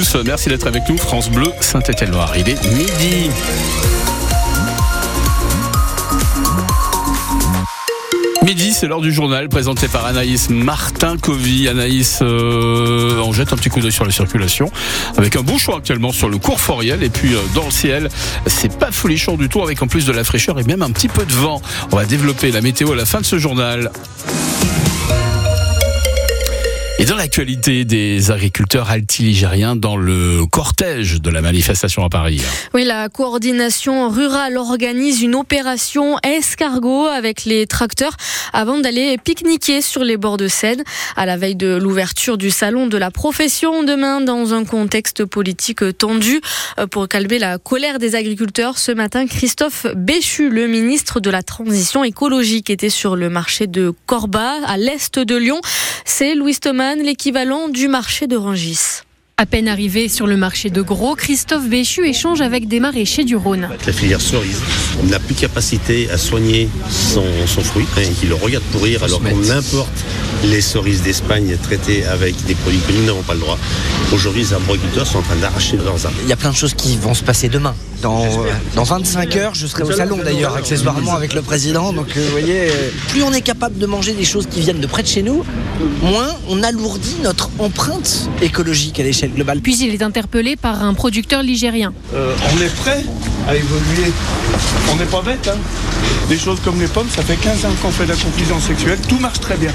tous. Merci d'être avec nous. France Bleu, Saint-Étienne Loire. Il est midi. Midi, c'est l'heure du journal présenté par Anaïs Martin-Covie. Anaïs, on jette un petit coup d'œil sur la circulation avec un bouchon actuellement sur le cours Foriel et puis dans le ciel, c'est pas folichon du tout avec en plus de la fraîcheur et même un petit peu de vent. On va développer la météo à la fin de ce journal. Et dans l'actualité des agriculteurs altiligériens dans le cortège de la manifestation à Paris. Oui, la coordination rurale organise une opération escargot avec les tracteurs avant d'aller pique-niquer sur les bords de Seine. À la veille de l'ouverture du salon de la profession demain, dans un contexte politique tendu, pour calmer la colère des agriculteurs, ce matin, Christophe Béchu, le ministre de la Transition écologique, était sur le marché de Corbas, à l'est de Lyon. C'est Louis Thomas, l'équivalent du marché de Rungis. À peine arrivé sur le marché de Gros, Christophe Béchu échange avec des maraîchers du Rhône. Avec la filière cerise, on n'a plus de capacité à soigner son fruit. Ils le regardent pourrir alors qu'on importe les cerises d'Espagne traitées avec des produits que nous n'avons pas le droit. Aujourd'hui, les arboriculteurs sont en train d'arracher leurs arbres. Il y a plein de choses qui vont se passer demain. Dans 25 heures, je serai au salon d'ailleurs, accessoirement avec le président. Donc vous voyez, plus on est capable de manger des choses qui viennent de près de chez nous, moins on alourdit notre empreinte écologique à l'échelle globale. Puis il est interpellé par un producteur ligérien. On est prêt à évoluer. On n'est pas bête. Des choses comme les pommes, ça fait 15 ans qu'on fait de la confusion sexuelle. Tout marche très bien.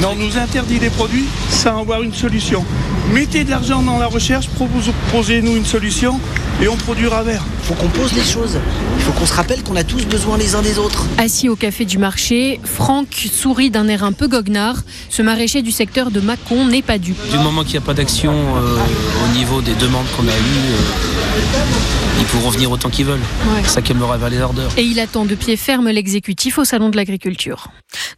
Non, on nous interdit des produits sans avoir une solution. Mettez de l'argent dans la recherche, proposez-nous une solution et on produira vers. Il faut qu'on pose les choses, il faut qu'on se rappelle qu'on a tous besoin les uns des autres. Assis au café du marché, Franck sourit d'un air un peu goguenard. Ce maraîcher du secteur de Mâcon n'est pas dupe. Du moment qu'il n'y a pas d'action au niveau des demandes qu'on a eues, ils pourront venir autant qu'ils veulent. Ouais. Ça calmera les ardeurs. Et il attend de pied ferme l'exécutif au salon de l'agriculture.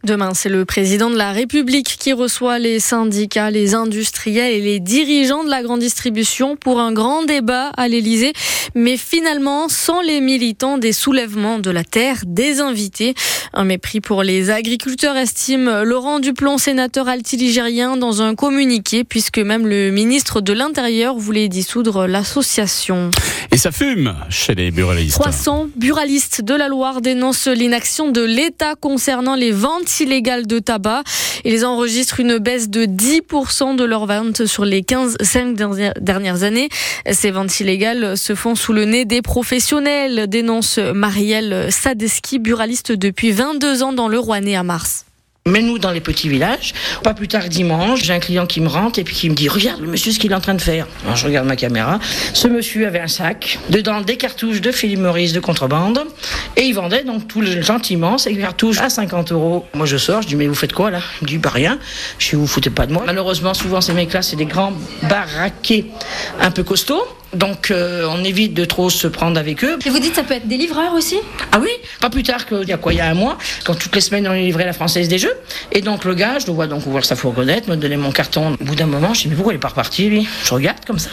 Demain, c'est le président de la République qui reçoit les syndicats, les industriels et les dirigeants de la grande distribution pour un grand débat à l'Élysée. Mais finalement, sans les militants des soulèvements de la terre, des invités. Un mépris pour les agriculteurs, estime Laurent Duplon, sénateur altiligérien, dans un communiqué, puisque même le ministre de l'Intérieur voulait dissoudre l'association. Et ça fume chez les buralistes. 300 buralistes de la Loire dénoncent l'inaction de l'État concernant les ventes illégales de tabac. Ils enregistrent une baisse de 10% de leurs ventes sur les 5 dernières années. Ces ventes illégales se font sous le nez des professionnels, dénonce Marielle Sadeski, buraliste depuis 22 ans dans le Rouennais à Mars. Mais nous, dans les petits villages, pas plus tard dimanche, j'ai un client qui me rentre et puis qui me dit « Regarde le monsieur ce qu'il est en train de faire ». Alors je regarde ma caméra. Ce monsieur avait un sac, dedans des cartouches de Philip Morris de contrebande et il vendait donc tout gentiment ces cartouches à 50€. Moi je sors, je dis « Mais vous faites quoi là ?» Il me dit « Pas rien, je dis « Vous foutez pas de moi ». Malheureusement, souvent ces mecs-là, c'est des grands baraqués un peu costauds. Donc on évite de trop se prendre avec eux. Et vous dites ça peut être des livreurs aussi ? Ah oui, pas plus tard qu'il y a quoi, il y a un mois, quand toutes les semaines on est livré à la Française des Jeux. Et donc le gars, je le vois donc ouvrir sa fourgonnette, me donner mon carton. Au bout d'un moment, je dis mais pourquoi il est pas reparti lui ? Je regarde comme ça.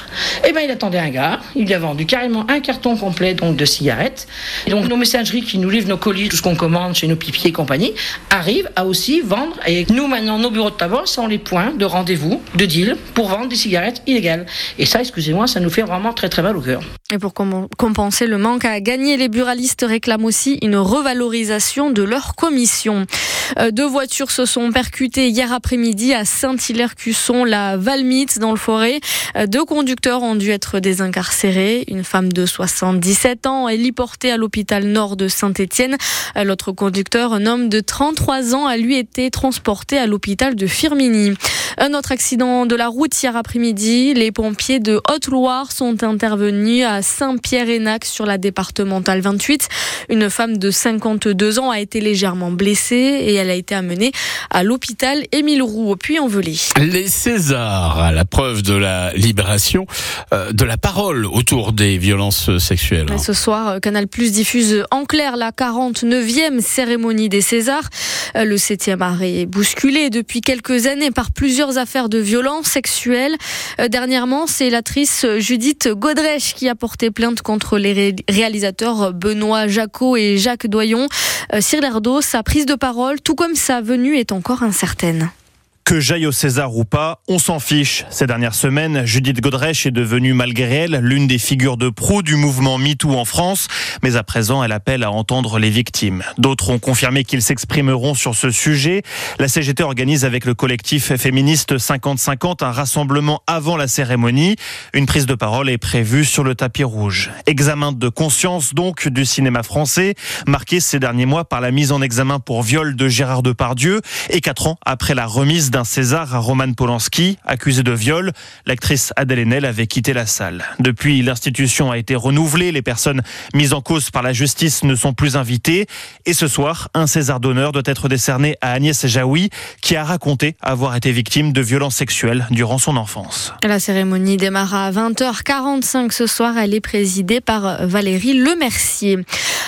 Et bien il attendait un gars, il lui a vendu carrément un carton complet donc de cigarettes. Et donc nos messageries qui nous livrent nos colis, tout ce qu'on commande chez nos pipiers et compagnie, arrivent à aussi vendre. Et nous maintenant, nos bureaux de tabac sont les points de rendez-vous, de deal, pour vendre des cigarettes illégales. Et ça, excusez-moi, ça nous fait vraiment très très mal au cœur. Et pour compenser le manque à gagner, les buralistes réclament aussi une revalorisation de leur commission. Deux voitures se sont percutées hier après-midi à Saint-Hilaire-Cusson, la Valmite, dans le Forêt. Deux conducteurs ont dû être désincarcérés. Une femme de 77 ans est héliportée à l'hôpital Nord de Saint-Étienne. L'autre conducteur, un homme de 33 ans, a lui été transporté à l'hôpital de Firminy. Un autre accident de la route hier après-midi. Les pompiers de Haute-Loire sont intervenus à Saint-Pierre-Énac sur la départementale 28. Une femme de 52 ans a été légèrement blessée et elle a été amenée à l'hôpital Émile Roux au Puy-en-Velay. Les Césars, la preuve de la libération de la parole autour des violences sexuelles. Et ce soir, Canal+ diffuse en clair la 49e cérémonie des Césars. Le 7e art est bousculé depuis quelques années par plusieurs affaires de violences sexuelles. Dernièrement, c'est l'actrice Judith Godrèche qui a porté plainte contre les réalisateurs Benoît Jacquot et Jacques Doyon. Cyril Erdo, sa prise de parole, tout comme sa venue, est encore incertaine. Que j'aille au César ou pas, on s'en fiche. Ces dernières semaines, Judith Godrèche est devenue, malgré elle, l'une des figures de proue du mouvement MeToo en France. Mais à présent, elle appelle à entendre les victimes. D'autres ont confirmé qu'ils s'exprimeront sur ce sujet. La CGT organise avec le collectif féministe 50-50 un rassemblement avant la cérémonie. Une prise de parole est prévue sur le tapis rouge. Examen de conscience, donc, du cinéma français, marqué ces derniers mois par la mise en examen pour viol de Gérard Depardieu et 4 ans après la remise d'un César à Roman Polanski, accusé de viol. L'actrice Adèle Haenel avait quitté la salle. Depuis, l'institution a été renouvelée, les personnes mises en cause par la justice ne sont plus invitées. Et ce soir, un César d'honneur doit être décerné à Agnès Jaoui, qui a raconté avoir été victime de violences sexuelles durant son enfance. La cérémonie démarre à 20h45 ce soir. Elle est présidée par Valérie Lemercier.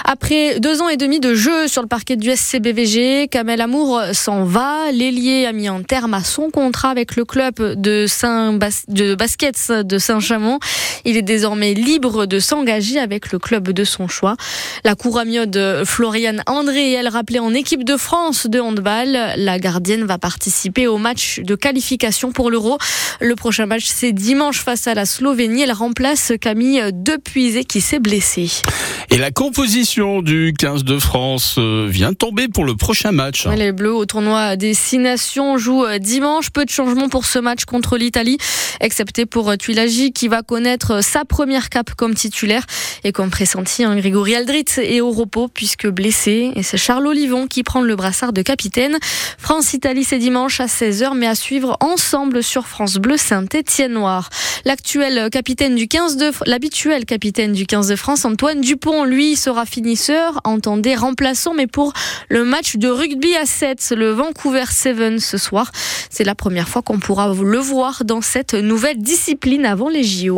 Après 2 ans et demi de jeu sur le parquet du SCBVG, Kamel Amour s'en va. L'ailier a mis un terme à son contrat avec le club de basket de Saint-Chamond. Il est désormais libre de s'engager avec le club de son choix. La couramiode Floriane André, elle rappelée en équipe de France de handball. La gardienne va participer au match de qualification pour l'Euro. Le prochain match, c'est dimanche face à la Slovénie. Elle remplace Camille Depuisé qui s'est blessée. Et la composition du 15 de France vient tomber pour le prochain match. Les Bleus au tournoi des 6 Nations jouent dimanche. Peu de changements pour ce match contre l'Italie, excepté pour Tuilagi qui va connaître sa première cape comme titulaire. Et comme pressenti, Grégory Aldritz est au repos puisque blessé. Et c'est Charles Ollivon qui prend le brassard de capitaine. France-Italie, c'est dimanche à 16h, mais à suivre ensemble sur France Bleu Saint-Étienne Loire. L'habituel capitaine du 15 de France, Antoine Dupont, lui, sera finisseur, entendez remplaçant, mais pour le match de rugby à 7, le Vancouver 7 ce soir. C'est la première fois qu'on pourra le voir dans cette nouvelle discipline avant les JO.